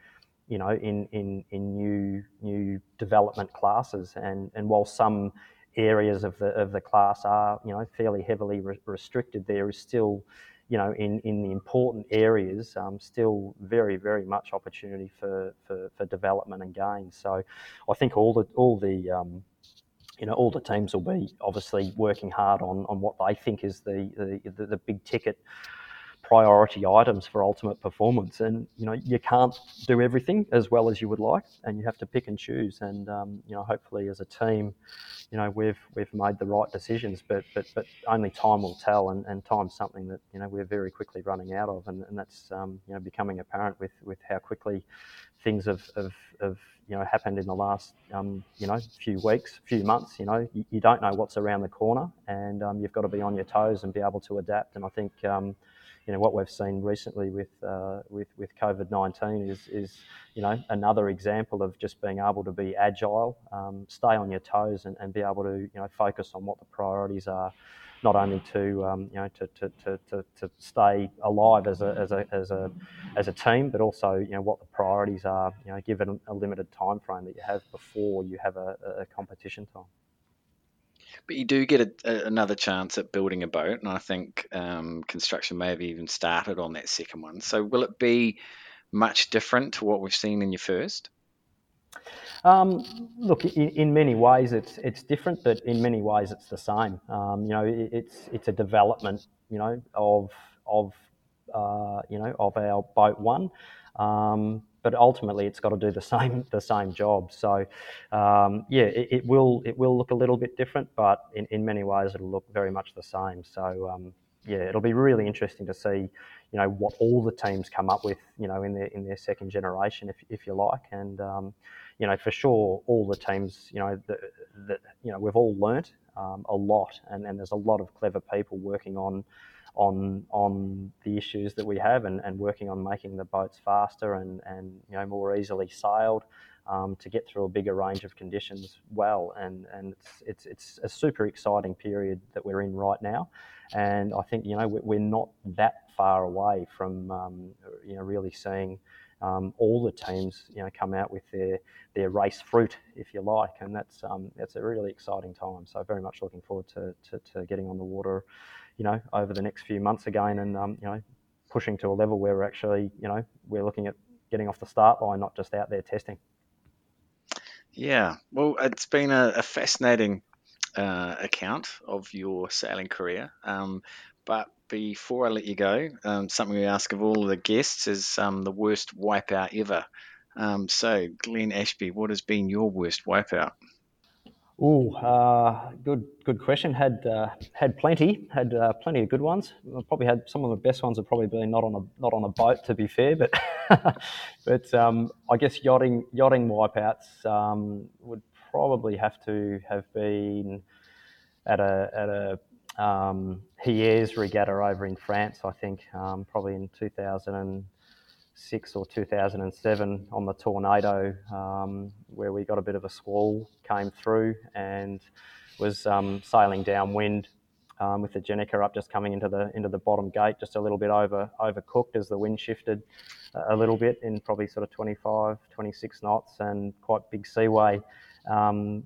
you know, in, in in new new development classes. And and while some areas of the of the class are, you know, fairly heavily re- restricted, there is still, you know, in, in the important areas, um, still very, very much opportunity for, for, for development and gain. So I think all the all the um, you know, all the teams will be obviously working hard on, on what they think is the, the the big ticket priority items for ultimate performance. And, you know, you can't do everything as well as you would like, and you have to pick and choose. And, um, you know, hopefully as a team, you know, we've we've made the right decisions, but but, but only time will tell, and, and time's something that, you know, we're very quickly running out of. And, and that's, um, you know, becoming apparent with, with how quickly things have, have, have, you know, happened in the last, um, you know, few weeks, few months. You know, you, you don't know what's around the corner, and um, you've got to be on your toes and be able to adapt. And I think, um, you know, what we've seen recently with uh, with, with COVID nineteen is, is, you know, another example of just being able to be agile, um, stay on your toes, and, and be able to, you know, focus on what the priorities are not only to um, you know to to, to to to stay alive as a as a as a as a team, but also you know what the priorities are, you know, given a limited time frame that you have before you have a, a competition time. But you do get a, a, another chance at building a boat, and I think um, construction may have even started on that second one. So will it be much different to what we've seen in your first? Um, look, in, in many ways it's it's different, but in many ways it's the same. Um, you know, it, it's it's a development, you know, of of uh, you know of our boat one. Um, But ultimately, it's got to do the same the same job. So, um, yeah, it, it will it will look a little bit different, but in, in many ways, it'll look very much the same. So, um, yeah, it'll be really interesting to see, you know, what all the teams come up with, you know, in their in their second generation, if if you like. And um, you know, for sure, all the teams, you know, that that you know, we've all learnt um, a lot, and, and there's a lot of clever people working on. on on the issues that we have and, and working on making the boats faster and, and you know more easily sailed um, to get through a bigger range of conditions well. And, and it's, it's it's a super exciting period that we're in right now. And I think, you know, we're not that far away from, um, you know, really seeing um, all the teams, you know, come out with their, their race fruit, if you like. And that's um, that's a really exciting time. So very much looking forward to, to, to getting on the water, you know, over the next few months again, and um, you know, pushing to a level where we're actually, you know, we're looking at getting off the start line, not just out there testing. Yeah, well, it's been a, a fascinating uh, account of your sailing career. Um, but before I let you go, um, something we ask of all of the guests is um, the worst wipeout ever. Um, so, Glenn Ashby, what has been your worst wipeout? Ooh, uh, good, good question. Had uh, had plenty, had uh, plenty of good ones. I probably had some of the best ones have probably been not on a not on a boat, to be fair, but but um, I guess yachting yachting wipeouts um, would probably have to have been at a at a um, Hiers regatta over in France. I think um, probably in two thousand six or two thousand seven on the Tornado, um, where we got a bit of a squall, came through and was um, sailing downwind um, with the Jenica up, just coming into the into the bottom gate, just a little bit over overcooked as the wind shifted a little bit in probably sort of twenty-five, twenty-six knots and quite big seaway. Um,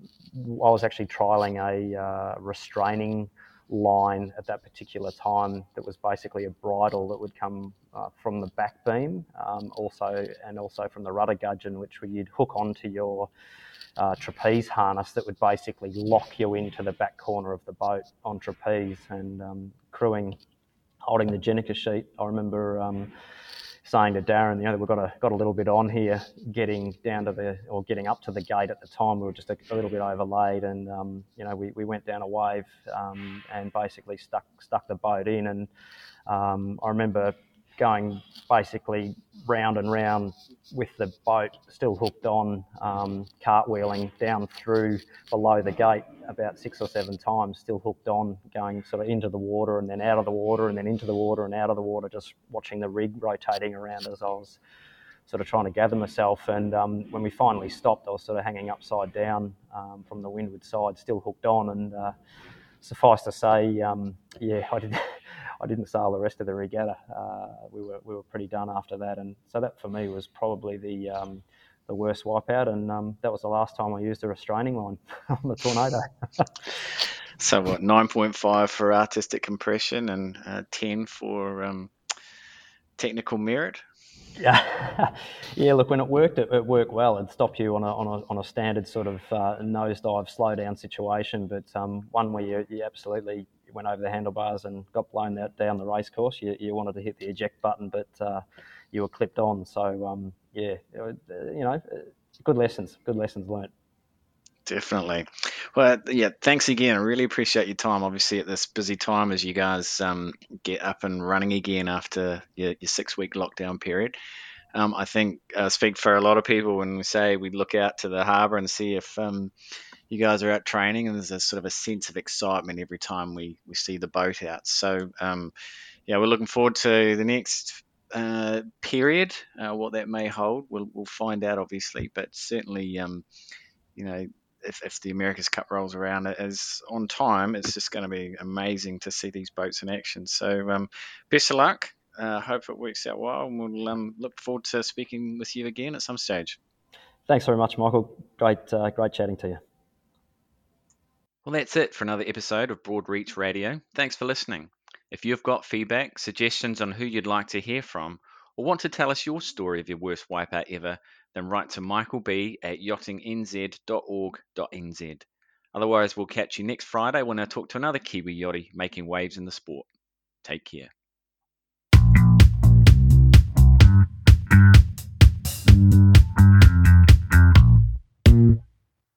I was actually trialling a uh, restraining line at that particular time that was basically a bridle that would come uh, from the back beam, um, also and also from the rudder gudgeon, which you'd hook onto your uh, trapeze harness that would basically lock you into the back corner of the boat on trapeze. And um, crewing, holding the Jenica sheet, I remember um, saying to Darren, you know, we've got a got a little bit on here, getting down to the or getting up to the gate at the time. We were just a, a little bit overlaid, and um, you know, we, we went down a wave um, and basically stuck stuck the boat in. And um, I remember going basically round and round with the boat still hooked on, um, cartwheeling down through below the gate about six or seven times, still hooked on, going sort of into the water and then out of the water and then into the water and out of the water, just watching the rig rotating around as I was sort of trying to gather myself. And um, when we finally stopped, I was sort of hanging upside down um, from the windward side, still hooked on. And uh, suffice to say, um, yeah, I did. I didn't sail the rest of the regatta. Uh, we were we were pretty done after that, and so that for me was probably the um, the worst wipeout, and um, that was the last time I used a restraining line on the Tornado. So what, nine point five for artistic compression and uh, ten for um, technical merit. Yeah, yeah. Look, when it worked, it, it worked well. It stopped you on a on a on a standard sort of uh, nosedive, slow down situation, but um, one where you, you absolutely went over the handlebars and got blown out down the race course. You, you wanted to hit the eject button, but uh, you were clipped on. So um, yeah, you know, good lessons, good lessons learnt. Definitely. Well, yeah, thanks again. I really appreciate your time, obviously, at this busy time as you guys um, get up and running again after your, your six-week lockdown period. Um, I think I uh, speak for a lot of people when we say we look out to the harbour and see if um, you guys are out training, and there's a sort of a sense of excitement every time we, we see the boat out. So, um, yeah, we're looking forward to the next uh, period, uh, what that may hold. We'll, we'll find out, obviously, but certainly, um, you know, if, if the America's Cup rolls around as on time, it's just going to be amazing to see these boats in action. So um, best of luck. Uh, hope it works out well, and we'll um, look forward to speaking with you again at some stage. Thanks very much, Michael. Great, uh, great chatting to you. Well, that's it for another episode of Broad Reach Radio. Thanks for listening. If you've got feedback, suggestions on who you'd like to hear from, or want to tell us your story of your worst wipeout ever, then write to Michael B at yachting n z dot org dot n z. Otherwise, we'll catch you next Friday when I talk to another Kiwi yachty making waves in the sport. Take care.